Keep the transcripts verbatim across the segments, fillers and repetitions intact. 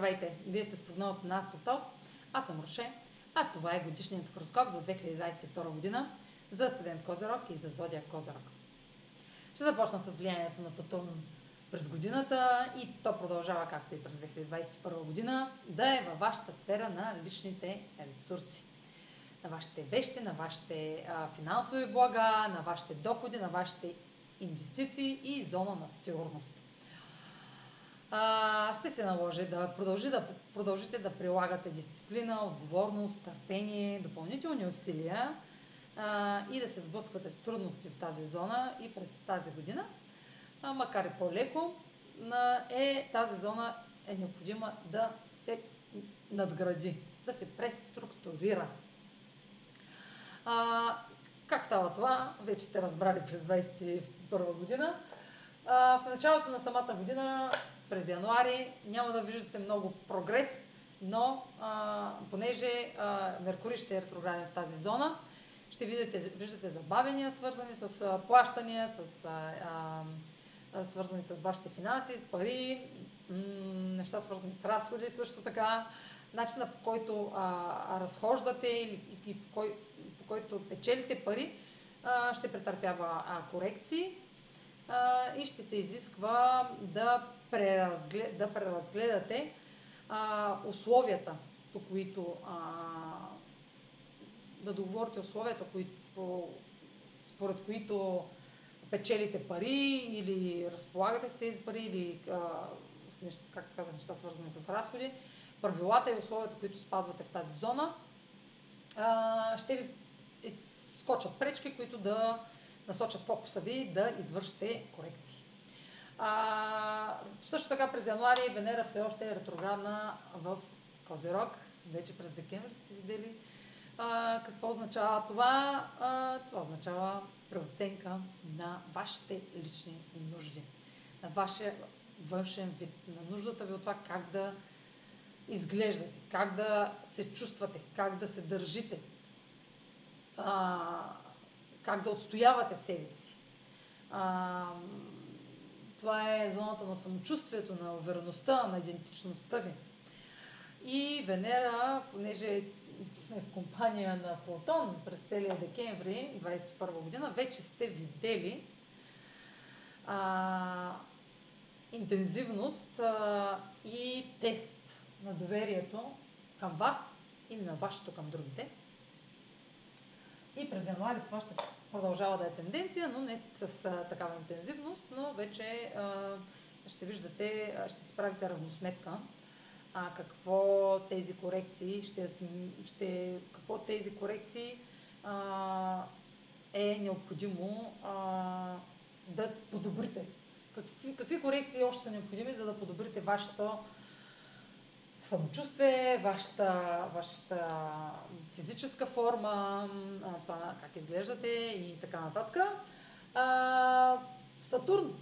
Здравейте! Вие сте с прогнозата на Astro Talks. Аз съм Руше, а това е годишният хороскоп за две хиляди двадесет и втора година за Асцендент Козирог и за Зодия Козирог. Ще започна с влиянието на Сатурн през годината и то продължава както и през две хиляди двадесет и първа година да е във вашата сфера на личните ресурси. На вашите вещи, на вашите а, финансови блага, на вашите доходи, на вашите инвестиции и зона на сигурност. А, ще се наложи да, продължи, да продължите да прилагате дисциплина, отговорност, търпение, допълнителни усилия а, и да се сблъсквате с трудности в тази зона и през тази година. А, макар и по-леко, е, тази зона е необходима да се надгради, да се преструктурира. А, как става това? Вече сте разбрали през две хиляди двадесет и първа година. А, в началото на самата година, през януари, няма да виждате много прогрес, но а, понеже а, Меркурий ще е ретрограден в тази зона, ще видите, виждате забавения, свързани с а, плащания, с, а, а, свързани с вашите финанси, пари, неща свързани с разходи, също така, начина по който а, разхождате или и по, кой, по който печелите пари, а, ще претърпява а, корекции. И ще се изисква да, преразглед, да преразгледате а, условията, по които а, да договорите условията, които, според които печелите пари или разполагате с тези пари, или а, как казах, неща свързани с разходи, правилата и условията, които спазвате в тази зона, а, ще ви изскочат пречки, които да насочат фокуса ви да извършите корекции. А, също така през януари Венера все още е ретроградна в Козирог. Вече през декември сте видели а, какво означава това. А, това означава преоценка на вашите лични нужди, на вашия външен вид, на нуждата ви от това как да изглеждате, как да се чувствате, как да се държите. А, как да отстоявате себе си. А, това е зоната на самочувствието, на увереността, на идентичността ви. И Венера, понеже е в компания на Платон през целия декември двадесет и първа година, вече сте видели а, интензивност а, и тест на доверието към вас и на вашето към другите. И през януари това ще продължава да е тенденция, но не с а, такава интензивност, но вече а, ще виждате, ще си правите равносметка а, какво тези корекции ще, ще, какво тези корекции а, е необходимо а, да подобрите. Какви, какви корекции още са необходими, за да подобрите вашето самочувствие, вашата, вашата физическа форма, това как изглеждате и така нататък. А, Сатурн.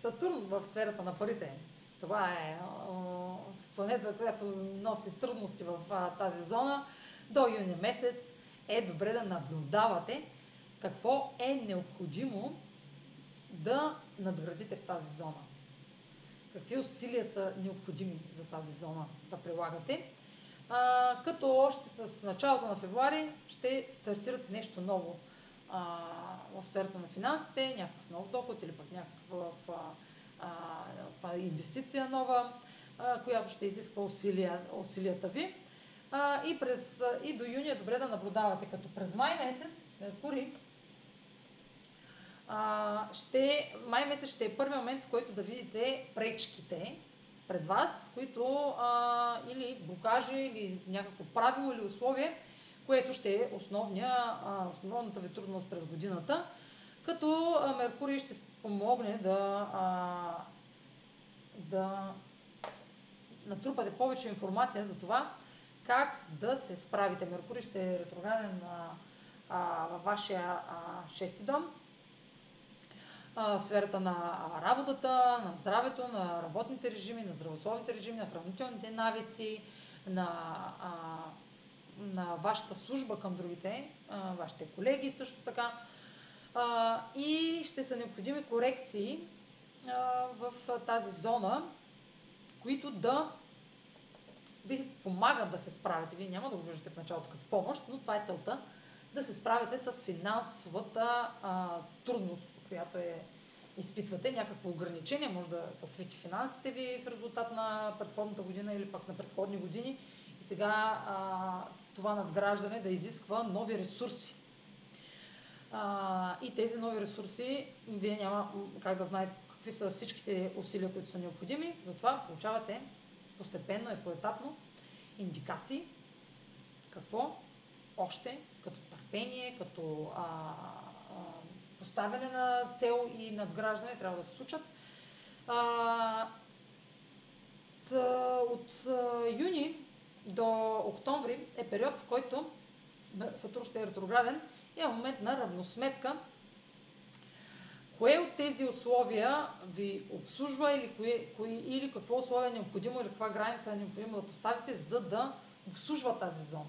Сатурн в сферата на парите. Това е планета, която носи трудности в а, тази зона. До юни месец е добре да наблюдавате какво е необходимо да надградите в тази зона. Какви усилия са необходими за тази зона да прилагате. А, като още с началото на февруари ще стартирате нещо ново а, в сферата на финансите, някакъв нов доход или пък някаква а, а, инвестиция нова, а, която ще изисква усилия, усилията ви. А, и, през, и до юни е добре да наблюдавате, като през май месец Меркурий Ще, май месец ще е първият момент, в който да видите пречките пред вас, които а, или блокажи, или някакво правило или условие, което ще е основния, а, основната ви трудност през годината, като Меркурий ще помогне да, а, да натрупате повече информация за това как да се справите. Меркурий ще е ретрограден във вашия а, шести дом, в сферата на работата, на здравето, на работните режими, на здравословните режими, на хранителните навици, на, а, на вашата служба към другите, а, вашите колеги също така. А, и ще са необходими корекции а, в тази зона, които да ви помагат да се справите. Вие няма да го виждате в началото като помощ, но това е целта, да се справите с финансовата а, трудност, която е изпитвате, някакво ограничение, може да се свети финансите ви в резултат на предходната година или пък на предходни години. И сега а, това надграждане да изисква нови ресурси. А, и тези нови ресурси, вие няма как да знаете какви са всичките усилия, които са необходими, затова получавате постепенно и поетапно индикации какво още, като търпение, като а, а, поставяне на цел и надграждане трябва да се случат. А, от а, юни до октомври е период, в който Сатурн ще е ретрограден и е момент на равносметка. Кое от тези условия ви обслужва или, кое, кое, или какво условие е необходимо или каква граница е необходимо да поставите, за да обслужва тази зона.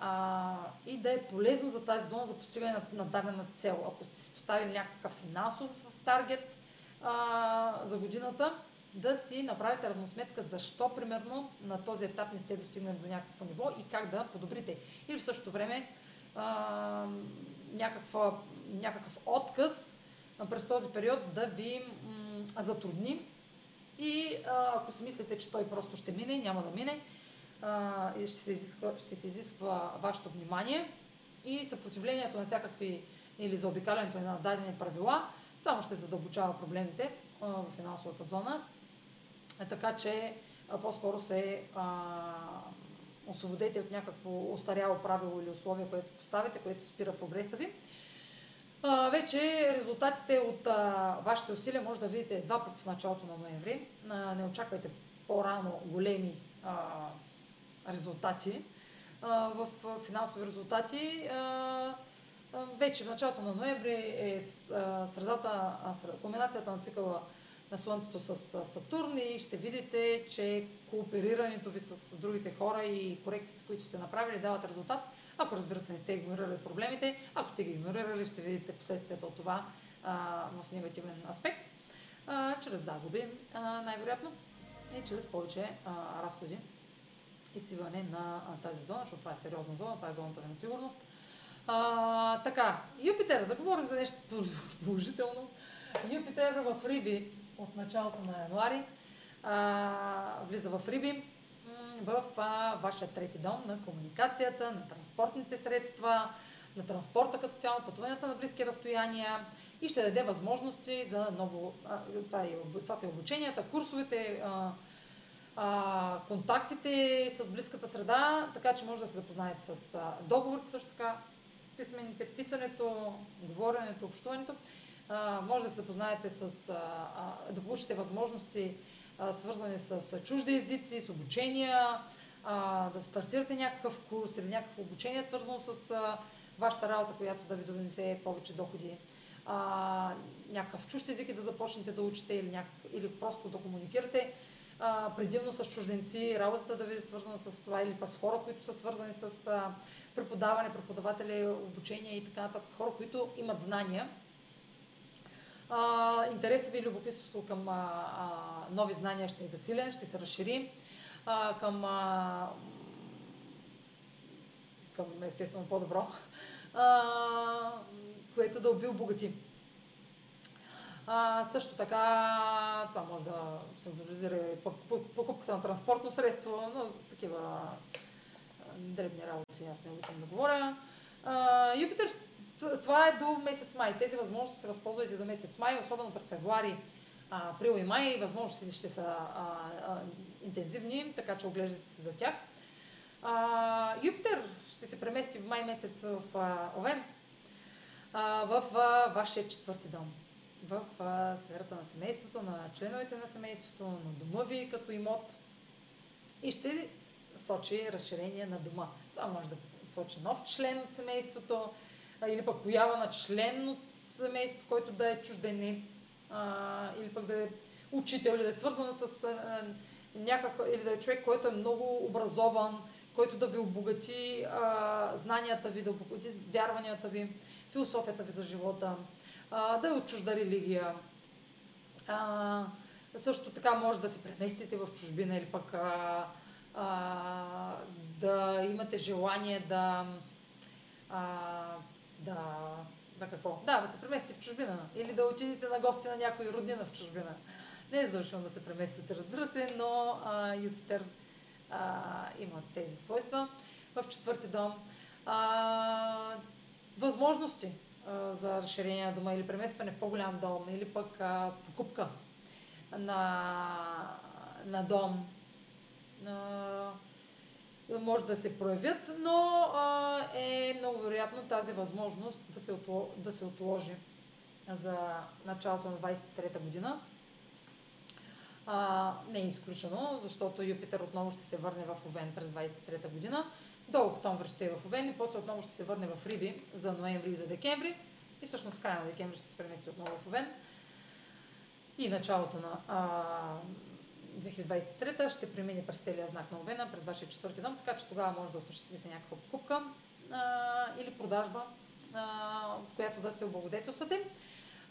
А, и да е полезно за тази зона за постигане на, на дадена цел. Ако сте си поставили някакъв финансов таргет а, за годината, да си направите равносметка защо примерно на този етап не сте достигнали до някакво ниво и как да подобрите. Или в същото време а, някаква, някакъв отказ през този период да ви м, затрудни и а, ако си мислите, че той просто ще мине, няма да мине, и ще се изисква, ще се изисква вашето внимание и съпротивлението на всякакви или заобикалянето на дадени правила само ще задълбочава проблемите а, в финансовата зона, а, така че а, по-скоро се а, освободете от някакво остаряло правило или условие, което поставите, което спира прогреса ви. А, вече резултатите от а, вашите усилия може да видите едва в началото на ноември. А, не очаквайте по-рано големи а, резултати, а, в финансови резултати. А, а, вече в началото на ноември е средата, кулминацията на цикъла на Слънцето с Сатурн и ще видите, че кооперирането ви с другите хора и корекциите, които сте направили, дават резултат. Ако, разбира се, не сте игнорирали проблемите, ако сте ги игнорирали, ще видите последствията от това а, в негативен аспект, а, чрез загуби а, най-вероятно и чрез повече а, разходи. Изсиване на тази зона, защото това е сериозна зона, това е зоната на несигурност. А, така, Юпитер, да говорим за нещо положително. Юпитер в Риби от началото на януари а, влиза в Риби, в а, вашия трети дом на комуникацията, на транспортните средства, на транспорта като цяло, пътуванията на близки разстояния и ще даде възможности за ново, а, това е, са се обученията, курсовете, а, контактите с близката среда, така че може да се запознаете с договорите, също така писмените, писането, говоренето, общуването. Може да се запознаете с, да получите възможности свързани с чужди езици, с обучения, да стартирате някакъв курс или някакво обучение свързано с вашата работа, която да ви донесе повече доходи. Някакъв чужд език да започнете да учите или, някакъв, или просто да комуникирате. А, предимно с чужденци, работата да ви е свързана с това или с хора, които са свързани с а, преподаване, преподаватели, обучение и така нататък, хора, които имат знания. А, интересът ви и любопитството към а, а, нови знания ще е засилен, ще се разшири, а, към, а, към естествено по-добро, а, което да ви обогати. А, също така, това може да символизира покупката на транспортно средство, но за такива дребни работи аз не обичам да говоря. А, Юпитер, това е до месец май. Тези възможности се възползвайте до месец май, особено през февруари, април и май. Възможностите ще са а, а, интензивни, така че оглеждайте се за тях. А, Юпитер ще се премести в май месец в а, Овен, а, в а, вашия четвърти дом. В а, сферата на семейството, на членовете на семейството, на дома ви като имот и ще сочи разширение на дома. Това може да сочи нов член от семейството а, или пък поява на член от семейството, който да е чужденец а, или пък да е учител, или да е свързано с а, някакъв, или да е човек, който е много образован, който да ви обогати а, знанията ви, да обогати вярванията ви, философията ви за живота, да е от чужда религия. А, също така може да се преместите в чужбина или пък а, а, да имате желание да, а, да, да какво? Да, да се преместите в чужбина или да отидете на гости на някой роднина в чужбина. Не е задължително да се преместите, разбира се, но а, Юпитер а, има тези свойства. В четвърти дом а, възможности а, за разширение на дома или преместване в по-голям дом, или пък а, покупка на, на дом а, може да се проявят, но а, е много вероятно тази възможност да се, отло, да се отложи за началото на двадесет и трета година. А, не е изключено, защото Юпитер отново ще се върне в Овен през двадесет и трета година. До октомври ще е в Овен и после отново ще се върне в Риби за ноември и за декември. И всъщност края на декември ще се премести отново в Овен. И началото на а, две хиляди двадесет и трета ще премине през целия знак на Овена, през вашия четвърти дом, така че тогава може да осъществите някаква покупка а, или продажба, а, от която да се облагодетелствате.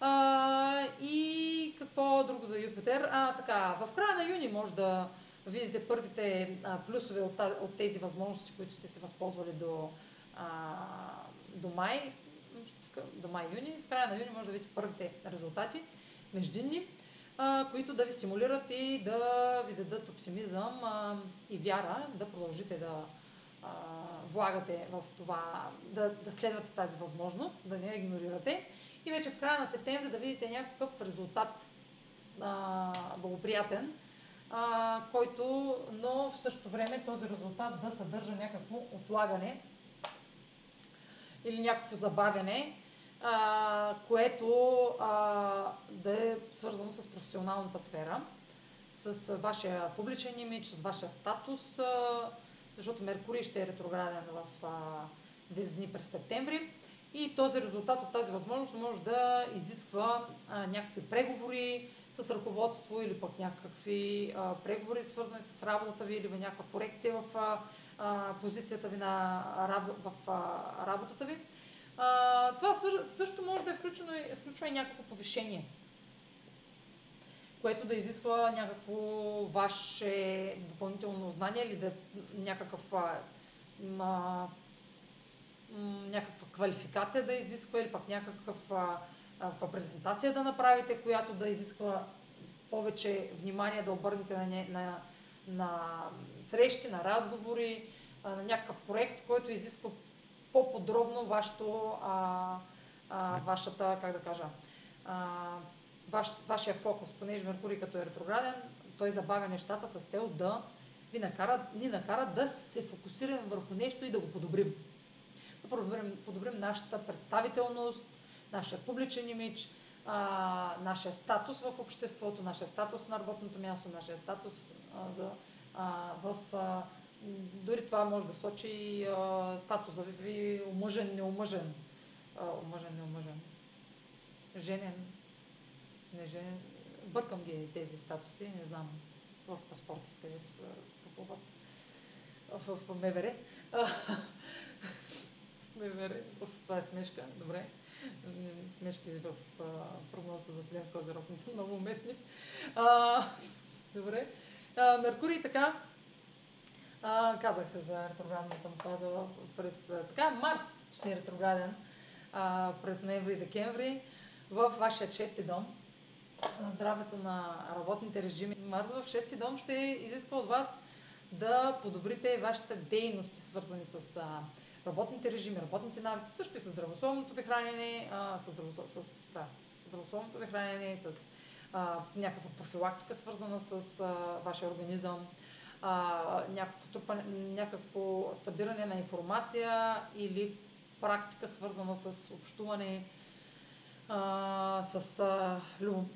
А, и какво друго за Юпитер? А, така, в края на юни може да видите първите а, плюсове от, от тези възможности, които сте се възползвали до, а, до май, до май-юни. В края на юни може да видите първите резултати, междинни, а, които да ви стимулират и да ви дадат оптимизъм а, и вяра да продължите да а, влагате в това, да, да следвате тази възможност, да не я игнорирате. И вече в края на септември да видите някакъв резултат а, благоприятен, а, който, но в същото време този резултат да съдържа някакво отлагане или някакво забавяне, а, което а, да е свързано с професионалната сфера, с вашия публичен имидж, с вашия статус, а, защото Меркурий ще е ретрограден в Везни през септември. И този резултат от тази възможност може да изисква а, някакви преговори с ръководство или пък някакви а, преговори, свързани с работата ви, или някаква корекция в а, а, позицията ви на раб, в а, работата ви. А, това също може да е включено, включва и някакво повишение, което да изисква някакво ваше допълнително знание или да някакъв... А, а, някаква квалификация да изисква или пък някаква презентация да направите, която да изисква повече внимание да обърнете на, не, на, на срещи, на разговори, на някакъв проект, който изисква по-подробно вашето, а, а, вашата, как да кажа, а, ваш, вашия фокус, понеже Меркурий като е ретрограден, той забавя нещата с цел да ви накара, ни накара да се фокусираме върху нещо и да го подобрим. Подобрим, подобрим нашата представителност, нашия публичен имидж, а, нашия статус в обществото, нашия статус на работното място, нашия статус а, за, а, в... А, дори това може да сочи и статуса ви омъжен, неомъжен. А, омъжен, неомъжен. Женен. Не женен. Бъркам ги тези статуси, не знам. В паспортите, където са попълват. В, в МВР. МВР, това е смешка, добре. Смешки в а, прогнозата за Селен в Козирог не са много уместни. А, добре. А, Меркурий така, а, казах за ретроградната му казала през... Така, Марс ще е ретрограден а, през ноември и декември в вашия шести дом. На здравето на работните режими. Марс в шести дом ще изисква от вас да подобрите вашите дейности, свързани с... А, работните режими, работните навици, също и с здравословното ви хранене, а, с, здравослов, с да, здравословното ви хранене, с а, някаква профилактика, свързана с а, вашия организъм, а, някакво, трупане, някакво събиране на информация или практика, свързана с общуване, а, с а, люб...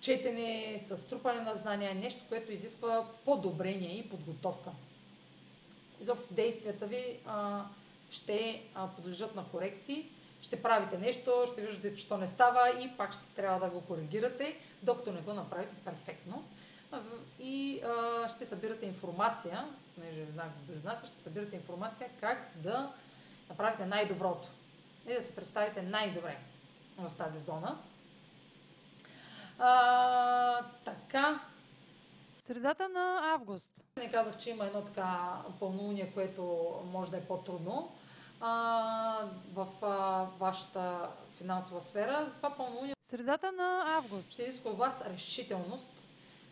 четене, с трупане на знания, нещо, което изисква подобрение и подготовка. Изобщо действията ви а, ще подлежат на корекции, ще правите нещо, ще виждате, че то не става и пак ще трябва да го коригирате, докато не го направите перфектно. И а, ще събирате информация, понеже знак Близнаци, ще събирате информация как да направите най-доброто и да се представите най-добре в тази зона. А, така, Средата на август. Не казах, че има едно така пълнолуние, което може да е по-трудно а, в а, вашата финансова сфера. Това пълнолуние... Средата на август. Ще изисква от вас решителност,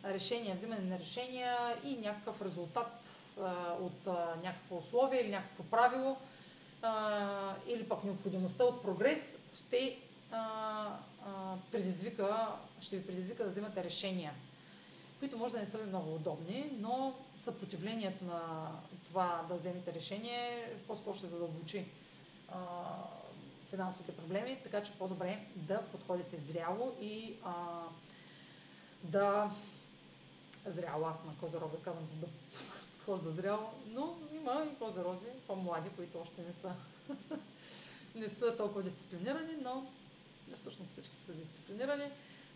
решение, взимане на решения и някакъв резултат а, от а, някакво условие или някакво правило а, или пък необходимостта от прогрес ще, а, а, предизвика, ще ви предизвика да взимате решения, които може да не са ви много удобни, но съпротивлението на това да вземете решение по-скоро ще задълбочи а, финансовите проблеми, така че по-добре да подходите зряло и а, да... Зряло, аз на Козирога казвам да подхожда зряло, но има и козирози, по-млади, които още не са, не са толкова дисциплинирани, но всъщност всички са дисциплинирани.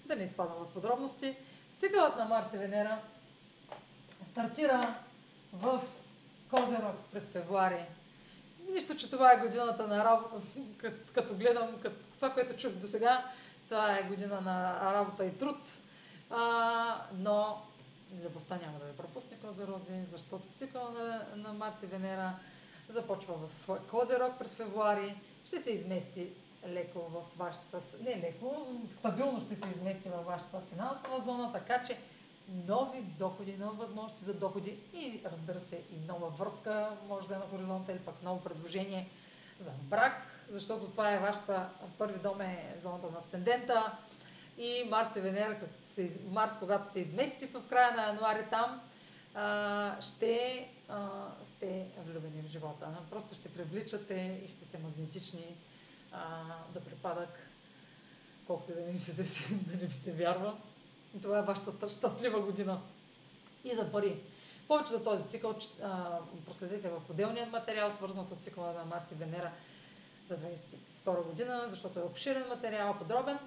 Да не изпадам в подробности. Цикълът на Марс и Венера стартира в Козирог през февруари. Нищо, че това е годината на работа, като, като гледам, като, това, което чух до сега, това е година на работа и труд. А, но любовта няма да ви пропусне, Козирози, защото цикъл на, на Марс и Венера започва в Козирог през февруари, ще се измести леко в вашата, не леко, стабилно ще се измести във вашата финансова зона, така че нови доходи, нови възможности за доходи и разбира се и нова връзка може да е на хоризонта или пък ново предложение за брак, защото това е вашата първи дом е зоната на асцендента и Марс и Венера, като се, Марс когато се измести в края на януари там, а, ще а, сте влюбени в живота. Просто ще привличате и ще сте магнетични да припадък, колкото да не, се, да не ви се вярва. Това е вашата щастлива година. И за пари. Повече за този цикъл а, проследете в отделния материал, свързан с цикъла на Марс и Венера за двайсет и втора година, защото е обширен материал, подробен.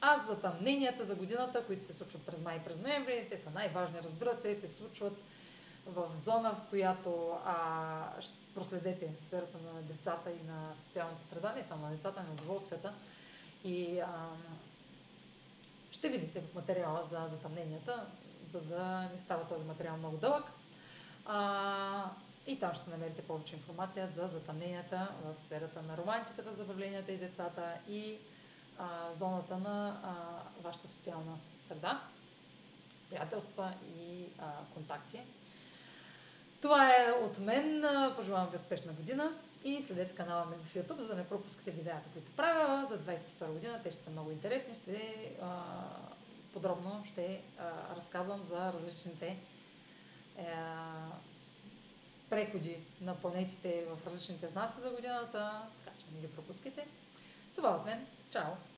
А затъмненията за годината, които се случват през май и през ноември, те са най-важни, разбира се, се случват в зона, в която а, проследете сферата на децата и на социалната среда, не само на децата, но и на удоволствията. И а, ще видите в материала за затъмненията, за да не става този материал много дълъг. А, и там ще намерите повече информация за затъмненията в сферата на романтиката, забавленията и децата и а, зоната на а, вашата социална среда, приятелства и а, контакти. Това е от мен. Пожелавам ви успешна година и следете канала ми в YouTube, за да не пропускате видеята, които правя за двайсет и втора година. Те ще са много интересни. Ще, а, подробно ще а, разказвам за различните а, преходи на планетите в различните знаци за годината, така че не ги пропускайте. Това е от мен. Чао!